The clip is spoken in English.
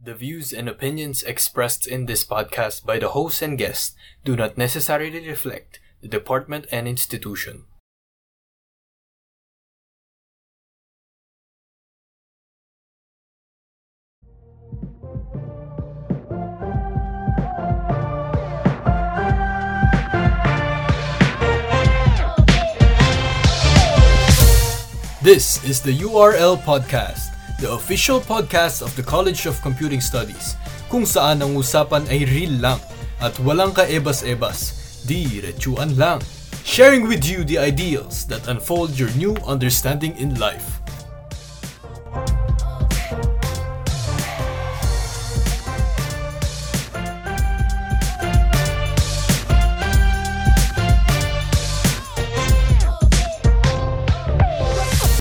The views and opinions expressed in this podcast by the host and guest do not necessarily reflect the department and institution. This is the URL Podcast, the official podcast of the College of Computing Studies, kung saan ang usapan ay real lang at walang kaebas-ebas, diretsuan lang. Sharing with you the ideals that unfold your new understanding in life.